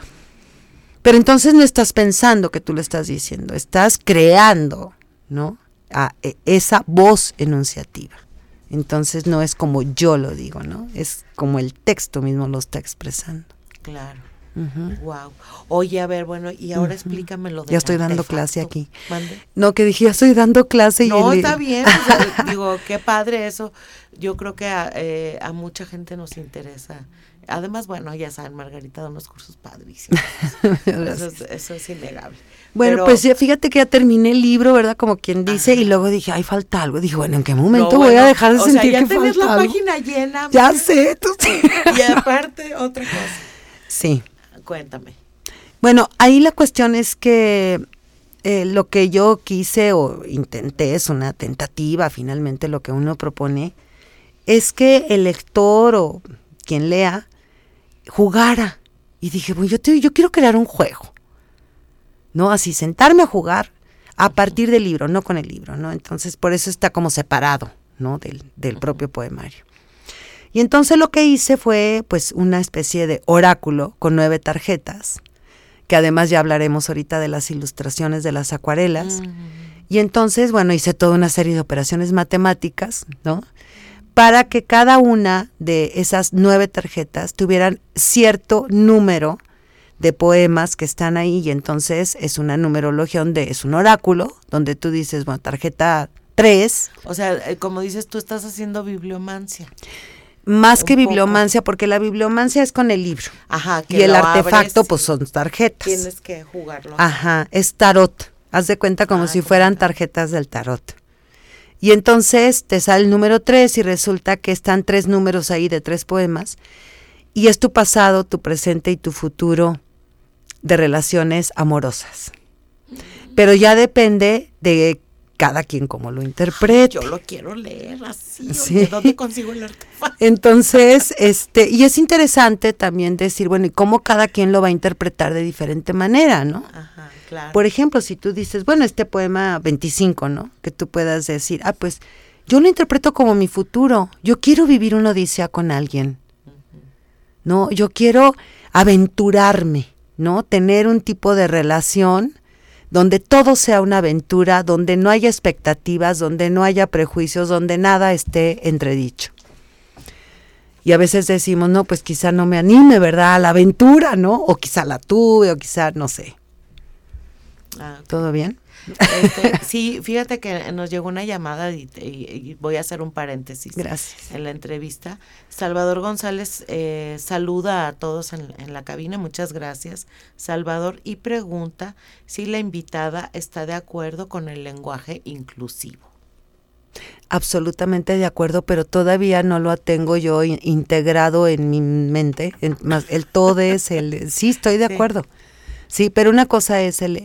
pero entonces no estás pensando que tú lo estás diciendo. Estás creando, ¿no?, a esa voz enunciativa. Entonces no es como yo lo digo, ¿no? Es como el texto mismo lo está expresando. Claro. Uh-huh. Wow. Oye, a ver, bueno, y ahora explícame lo de ya estoy dando clase aquí. ¿Mande? No, que dije, ya estoy dando clase. No, está bien, o sea, digo, qué padre eso. Yo creo que a mucha gente nos interesa. Además, bueno, ya saben, Margarita da unos cursos padrísimos. eso es innegable. Bueno, pero, pues ya, fíjate que ya terminé el libro, ¿verdad? Como quien dice, ajá, y luego dije, ay, falta algo. Dije, bueno, ¿en qué momento voy a dejar de sentir que falta algo? O sea, ya tenés la página llena. Ya sé, tú sí. Y aparte, otra cosa. Sí. Cuéntame. Bueno, ahí la cuestión es que lo que yo quise o intenté, es una tentativa, finalmente lo que uno propone, es que el lector o quien lea jugara. Y dije, bueno, yo quiero crear un juego, ¿no? Así, sentarme a jugar a partir del libro, no con el libro, ¿no? Entonces, por eso está como separado, ¿no?, del propio poemario. Y entonces lo que hice fue, pues, una especie de oráculo con 9 tarjetas, que además ya hablaremos ahorita de las ilustraciones de las acuarelas. Uh-huh. Y entonces, bueno, hice toda una serie de operaciones matemáticas, ¿no?, para que cada una de esas 9 tarjetas tuvieran cierto número de poemas que están ahí. Y entonces es una numerología donde es un oráculo, donde tú dices, bueno, tarjeta 3. O sea, como dices, tú estás haciendo bibliomancia. Más que bibliomancia, porque la bibliomancia es con el libro. Ajá. Que y el artefacto, pues, son tarjetas. Tienes que jugarlo. Ajá, es tarot. Haz de cuenta como si fueran tarjetas del tarot. Y entonces te sale el número 3 y resulta que están 3 números ahí de 3 poemas. Y es tu pasado, tu presente y tu futuro de relaciones amorosas. Pero ya depende de cada quien como lo interprete. Ay, yo lo quiero leer así, sí. ¿De dónde consigo el artefacto? Entonces, y es interesante también decir, bueno, ¿y cómo cada quien lo va a interpretar de diferente manera, no? Ajá, claro. Por ejemplo, si tú dices, bueno, este poema 25, ¿no?, que tú puedas decir, ah, pues, yo lo interpreto como mi futuro. Yo quiero vivir una odisea con alguien, ¿no? Yo quiero aventurarme, ¿no? Tener un tipo de relación donde todo sea una aventura, donde no haya expectativas, donde no haya prejuicios, donde nada esté entredicho. Y a veces decimos, no, pues quizá no me anime, ¿verdad? A la aventura, ¿no? O quizá la tuve, o quizá, no sé. Ah, ¿todo bien? Sí, fíjate que nos llegó una llamada y voy a hacer un paréntesis. Gracias. En la entrevista. Salvador González saluda a todos en la cabina, muchas gracias, Salvador, y pregunta si la invitada está de acuerdo con el lenguaje inclusivo. Absolutamente de acuerdo, pero todavía no lo tengo yo integrado en mi mente, más el todes, sí, estoy de acuerdo. Sí, pero una cosa es el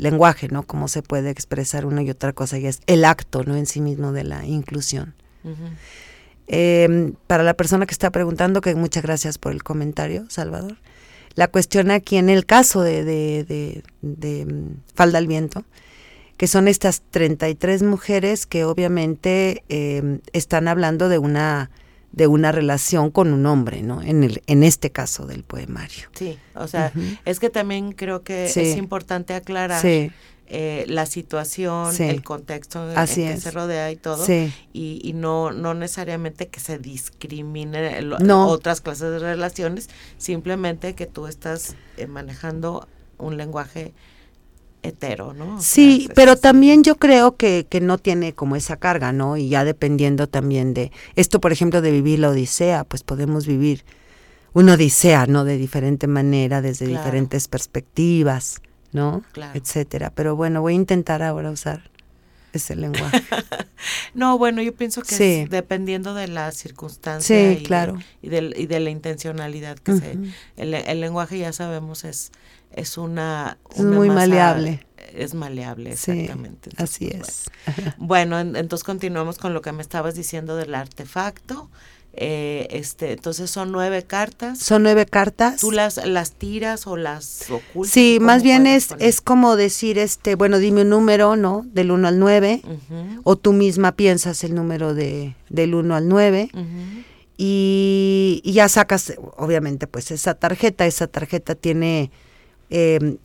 lenguaje, ¿no? Cómo se puede expresar una y otra cosa, y es el acto, ¿no? En sí mismo de la inclusión. Uh-huh. Para la persona que está preguntando, que muchas gracias por el comentario, Salvador. La cuestión aquí en el caso de Falda al Viento, que son estas 33 mujeres que obviamente están hablando de una relación con un hombre, ¿no? En este caso del poemario. Sí, o sea, uh-huh. Es que también creo que sí. Es importante aclarar sí. La situación, sí. El contexto en que se rodea y todo, sí. y no necesariamente que se discrimine otras clases de relaciones, simplemente que tú estás manejando un lenguaje hetero, ¿no? Sí, claro, pero también yo creo que no tiene como esa carga, ¿no? Y ya dependiendo también de esto, por ejemplo, de vivir la odisea, pues podemos vivir una odisea, ¿no? De diferente manera, desde claro. diferentes perspectivas, ¿no? Claro. Etcétera. Pero bueno, voy a intentar ahora usar ese lenguaje. No, bueno, yo pienso que sí. Es dependiendo de la circunstancia sí, claro. y de la intencionalidad que uh-huh. El lenguaje ya sabemos es muy masa, maleable. Es maleable, exactamente. Sí, entonces, así es. Bueno, entonces continuamos con lo que me estabas diciendo del artefacto. Entonces son 9 cartas. Son 9 cartas. ¿Tú las tiras o las ocultas? Sí, más bien es como decir, bueno, dime un número, ¿no? Del 1 al 9. Uh-huh. O tú misma piensas el número del 1 al 9. Uh-huh. Y ya sacas, obviamente, pues esa tarjeta tiene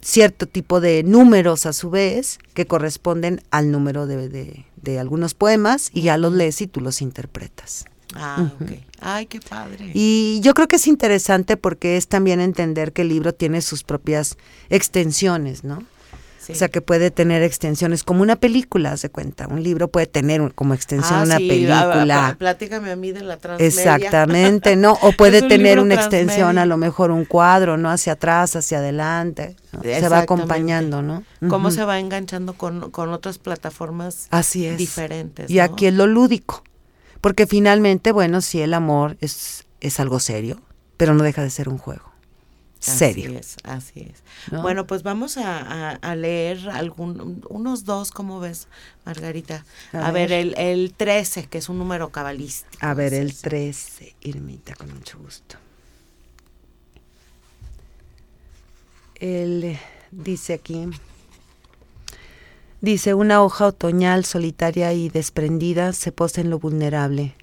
cierto tipo de números a su vez que corresponden al número de algunos poemas y ya los lees y tú los interpretas. Ah, uh-huh. Ok. Ay, qué padre. Y yo creo que es interesante porque es también entender que el libro tiene sus propias extensiones, ¿no? Sí. O sea, que puede tener extensiones como una película, haz de cuenta. Un libro puede tener como extensión una película. Platícame a mí de la transmedia. Exactamente, ¿no? O puede tener una extensión, a lo mejor un cuadro, ¿no? Hacia atrás, hacia adelante, ¿no? Se va acompañando, ¿no? Cómo se va enganchando con otras plataformas así es. Diferentes, ¿no? Y aquí es lo lúdico, porque finalmente, bueno, sí, el amor es algo serio, pero no deja de ser un juego. Serio. Así es. ¿No? Bueno, pues vamos a leer unos 2, ¿cómo ves, Margarita? A ver, el 13, que es un número cabalístico. A ver, el 13, Irmita, con mucho gusto. Él dice aquí, una hoja otoñal solitaria y desprendida se posa en lo vulnerable.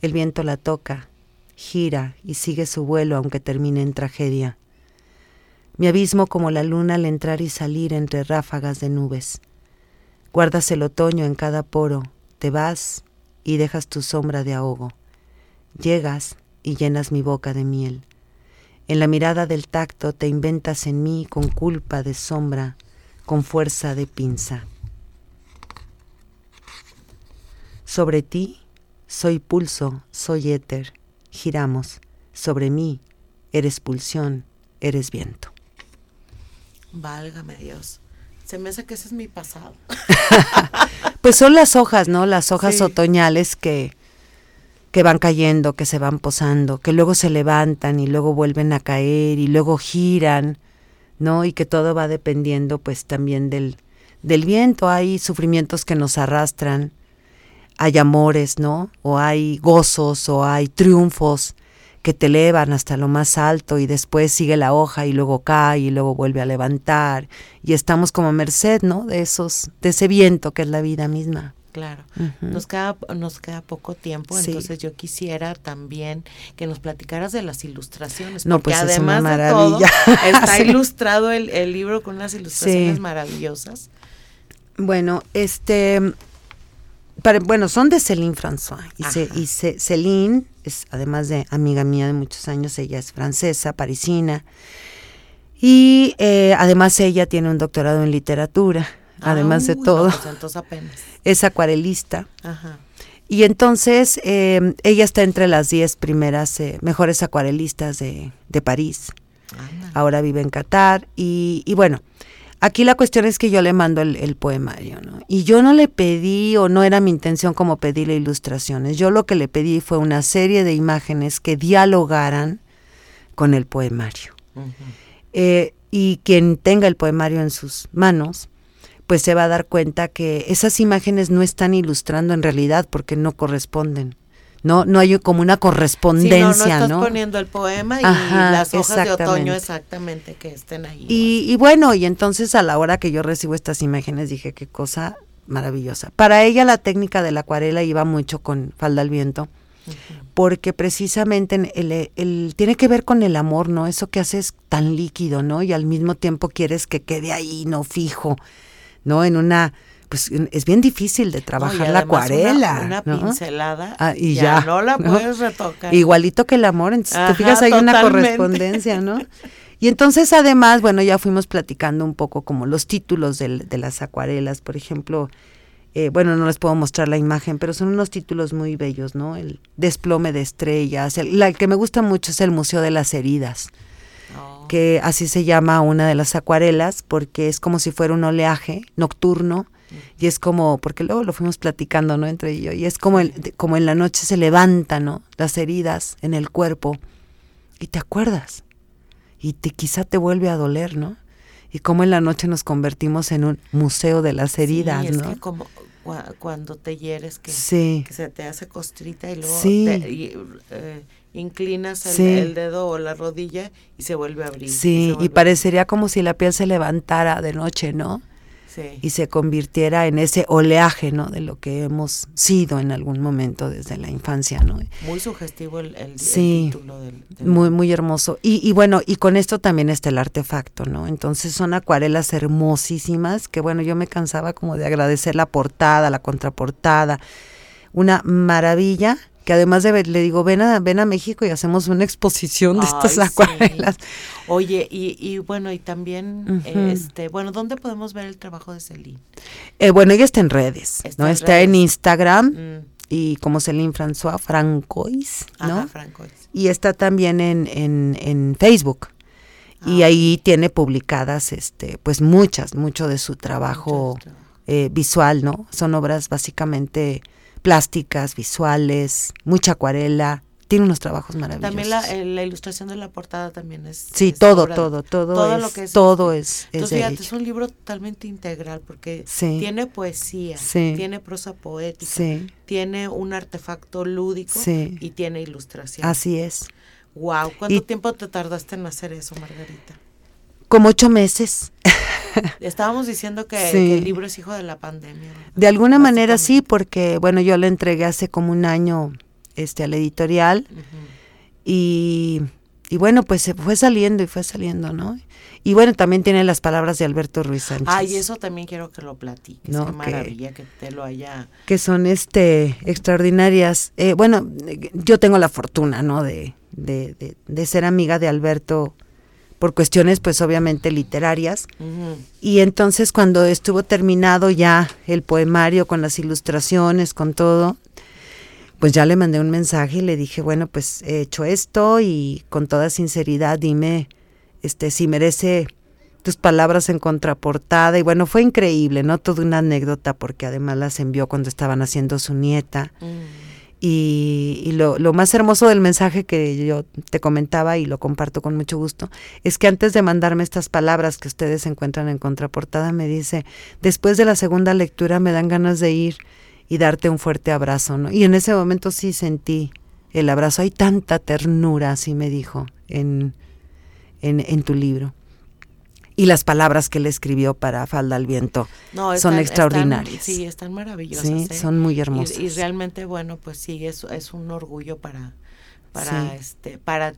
El viento la toca, gira y sigue su vuelo aunque termine en tragedia. Mi abismo como la luna al entrar y salir entre ráfagas de nubes. Guardas el otoño en cada poro, te vas y dejas tu sombra de ahogo. Llegas y llenas mi boca de miel. En la mirada del tacto te inventas en mí con culpa de sombra, con fuerza de pinza. Sobre ti soy pulso, soy éter, giramos. Sobre mí eres pulsión, eres viento. Válgame Dios, se me hace que ese es mi pasado. Pues son las hojas, ¿no? Las hojas sí. Otoñales que van cayendo, que se van posando, que luego se levantan y luego vuelven a caer y luego giran, ¿no? Y que todo va dependiendo pues también del viento. Hay sufrimientos que nos arrastran, hay amores, ¿no? O hay gozos o hay triunfos que te elevan hasta lo más alto y después sigue la hoja y luego cae y luego vuelve a levantar y estamos como a merced, ¿no? De ese viento que es la vida misma. Claro, uh-huh. Nos queda poco tiempo, sí. Entonces yo quisiera también que nos platicaras de las ilustraciones, no, porque pues además es una maravilla. De todo, está sí. ilustrado el libro con unas ilustraciones sí. maravillosas. Bueno, son de Céline François, y Céline es, además de amiga mía de muchos años, ella es francesa, parisina, y además ella tiene un doctorado en literatura. Además de todo, no, pues entonces apenas. Es acuarelista. Ajá. Y entonces ella está entre las 10 primeras mejores acuarelistas de París. Anda. Ahora vive en Qatar y bueno, aquí la cuestión es que yo le mando el poemario, ¿no? Y yo no le pedí, o no era mi intención como pedirle ilustraciones, yo lo que le pedí fue una serie de imágenes que dialogaran con el poemario. Uh-huh. Y quien tenga el poemario en sus manos, pues se va a dar cuenta que esas imágenes no están ilustrando en realidad porque no corresponden. No hay como una correspondencia, sí, ¿no? Estás poniendo el poema y las hojas de otoño exactamente que estén ahí. Y bueno, y entonces a la hora que yo recibo estas imágenes dije, qué cosa maravillosa. Para ella la técnica de la acuarela iba mucho con Falda al Viento, uh-huh. porque precisamente el tiene que ver con el amor, ¿no? Eso que haces tan líquido, ¿no? Y al mismo tiempo quieres que quede ahí, no fijo. No, pues es bien difícil de trabajar la acuarela. Una pincelada y ya no la puedes retocar. Igualito que el amor, entonces te fijas, hay totalmente. Una correspondencia, ¿no? Y entonces además, bueno, ya fuimos platicando un poco como los títulos de las acuarelas, por ejemplo, bueno, no les puedo mostrar la imagen, pero son unos títulos muy bellos, ¿no? El desplome de estrellas, el que me gusta mucho es el Museo de las Heridas. Que así se llama una de las acuarelas, porque es como si fuera un oleaje nocturno, y es como, porque luego lo fuimos platicando, ¿no?, entre ellos, y es como en la noche se levantan, ¿no?, las heridas en el cuerpo, y te acuerdas, y quizá te vuelve a doler, ¿no?, y como en la noche nos convertimos en un museo de las heridas, sí, es, ¿no?, que como cuando te hieres, que se te hace costrita, y luego sí. Inclinas sí. el dedo o la rodilla y se vuelve a abrir. Sí, y parecería como si la piel se levantara de noche, ¿no? Sí. Y se convirtiera en ese oleaje, ¿no?, de lo que hemos sido en algún momento desde la infancia, ¿no? Muy sugestivo el título del muy, muy hermoso. Y bueno, y con esto también está el artefacto, ¿no? Entonces son acuarelas hermosísimas que, bueno, yo me cansaba como de agradecer la portada, la contraportada, una maravilla. Que además le digo, ven a México y hacemos una exposición de estas acuarelas. Sí. Oye, y bueno, y también, uh-huh. ¿Dónde podemos ver el trabajo de Céline? Ella está en redes, ¿no? Está en Instagram, y como Céline François Francois, ¿no? Ajá, Francois. Y está también en Facebook. Y ahí tiene publicadas, mucho de su trabajo visual, ¿no? Son obras básicamente plásticas, visuales, mucha acuarela, tiene unos trabajos maravillosos. También la ilustración de la portada también es... Sí, es todo lo que es. Todo es entonces, fíjate, es un libro totalmente integral porque sí. tiene poesía, sí. tiene prosa poética, sí. tiene un artefacto lúdico sí. y tiene ilustración. Así es. Wow, ¿cuánto tiempo te tardaste en hacer eso, Margarita? Como 8 meses. Estábamos diciendo que el libro es hijo de la pandemia, ¿no? De alguna manera sí, porque bueno, yo lo entregué hace como un año a la editorial, uh-huh. y bueno, pues se fue saliendo, ¿no? Y bueno, también tiene las palabras de Alberto Ruiz Sánchez. Y eso también quiero que lo platiques, ¿no? Qué maravilla que te lo haya... Que son extraordinarias. Bueno, yo tengo la fortuna, ¿no?, de ser amiga de Alberto por cuestiones pues obviamente literarias, uh-huh. y entonces cuando estuvo terminado ya el poemario con las ilustraciones, con todo, pues ya le mandé un mensaje y le dije, bueno, pues he hecho esto y con toda sinceridad dime si merece tus palabras en contraportada, y bueno, fue increíble, ¿no? Toda una anécdota porque además las envió cuando estaban haciendo su nieta, uh-huh. Y lo más hermoso del mensaje que yo te comentaba y lo comparto con mucho gusto, es que antes de mandarme estas palabras que ustedes encuentran en contraportada, me dice, después de la segunda lectura me dan ganas de ir y darte un fuerte abrazo, ¿no? Y en ese momento sí sentí el abrazo, hay tanta ternura, así me dijo, en tu libro. y las palabras que él escribió para Falda al Viento son extraordinarias. Sí, están maravillosas. Sí, son muy hermosas. Y realmente, bueno, pues sí, es un orgullo para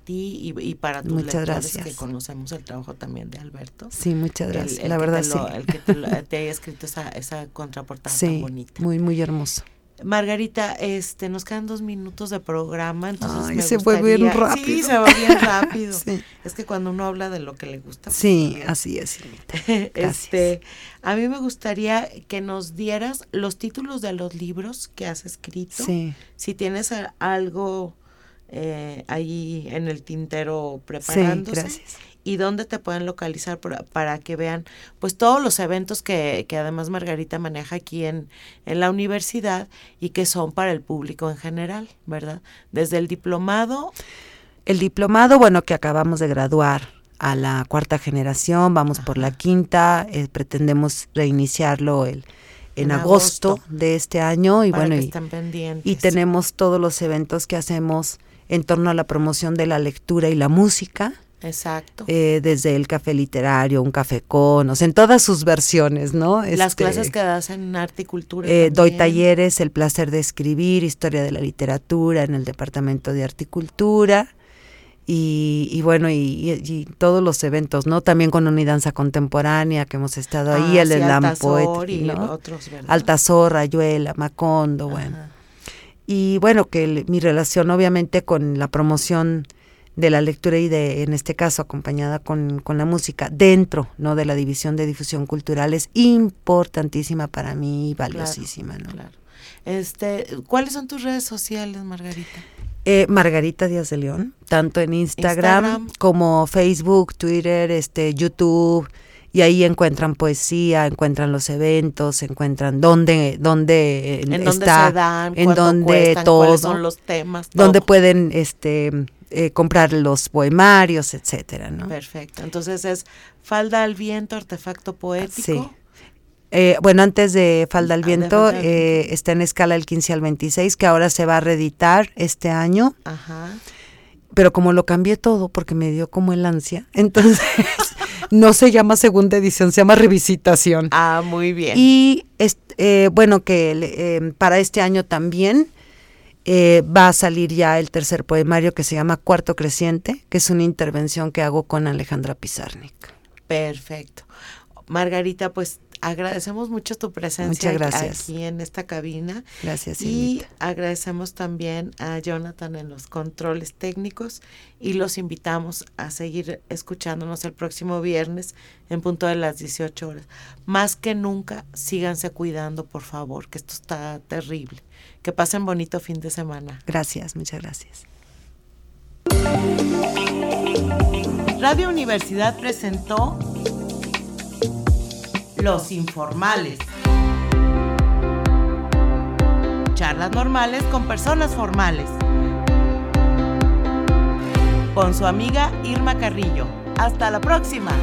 ti y para tus lectores que conocemos el trabajo también de Alberto. Sí, muchas gracias. La verdad sí. El que te haya escrito esa contraportada tan bonita. Sí, muy, muy hermosa. Margarita, nos quedan 2 minutos de programa, entonces se fue bien rápido. Sí, se va bien rápido. Sí. Es que cuando uno habla de lo que le gusta. Sí, pues, así es. A mí me gustaría que nos dieras los títulos de los libros que has escrito. Sí. Si tienes algo ahí en el tintero preparándose. Sí, gracias. Y dónde te pueden localizar para que vean pues todos los eventos que además Margarita maneja aquí en la universidad y que son para el público en general, ¿verdad? Desde el diplomado. El diplomado, bueno, que acabamos de graduar a la 4ª generación, vamos por la 5ª, pretendemos reiniciarlo en agosto de este año. Y para que estén pendientes. Y tenemos todos los eventos que hacemos en torno a la promoción de la lectura y la música. Exacto. Desde el café literario, un café con, o sea, en todas sus versiones, ¿no? Las clases que das en arte y cultura. Doy talleres, el placer de escribir, historia de la literatura en el departamento de arte y cultura. Y bueno, y todos los eventos, ¿no? También con Unidanza Contemporánea, que hemos estado ahí, el Elan Poet, y ¿no? otros, ¿verdad? Altazor, Rayuela, Macondo, bueno. Y bueno, que mi relación obviamente con la promoción de la lectura y en este caso, acompañada con la música, dentro, ¿no?, de la división de difusión cultural, es importantísima para mí y valiosísima, ¿no? Claro. ¿Cuáles son tus redes sociales, Margarita? Margarita Díaz de León, tanto en Instagram como Facebook, Twitter, YouTube, y ahí encuentran poesía, encuentran los eventos, encuentran dónde en está, dónde se dan, en dónde cuestan, todo, cuáles son los temas, todo. Dónde pueden comprar los poemarios, etcétera, ¿no? Perfecto. Entonces es Falda al Viento, Artefacto Poético. Sí. Bueno, antes de Falda al Viento está En escala del 15 al 26, que ahora se va a reeditar este año. Ajá. Pero como lo cambié todo porque me dio como el ansia, entonces no se llama segunda edición, se llama revisitación. Ah, muy bien. Y bueno, que para este año también va a salir ya el tercer poemario, que se llama Cuarto Creciente, que es una intervención que hago con Alejandra Pizarnik. Perfecto. Margarita, pues agradecemos mucho tu presencia aquí en esta cabina. Gracias, Silvita. Y agradecemos también a Jonathan en los controles técnicos y los invitamos a seguir escuchándonos el próximo viernes en punto de las 18 horas. Más que nunca, síganse cuidando, por favor, que esto está terrible. Que pasen bonito fin de semana. Gracias, muchas gracias. Radio Universidad presentó Los Informales. Charlas normales con personas formales. Con su amiga Irma Carrillo. Hasta la próxima.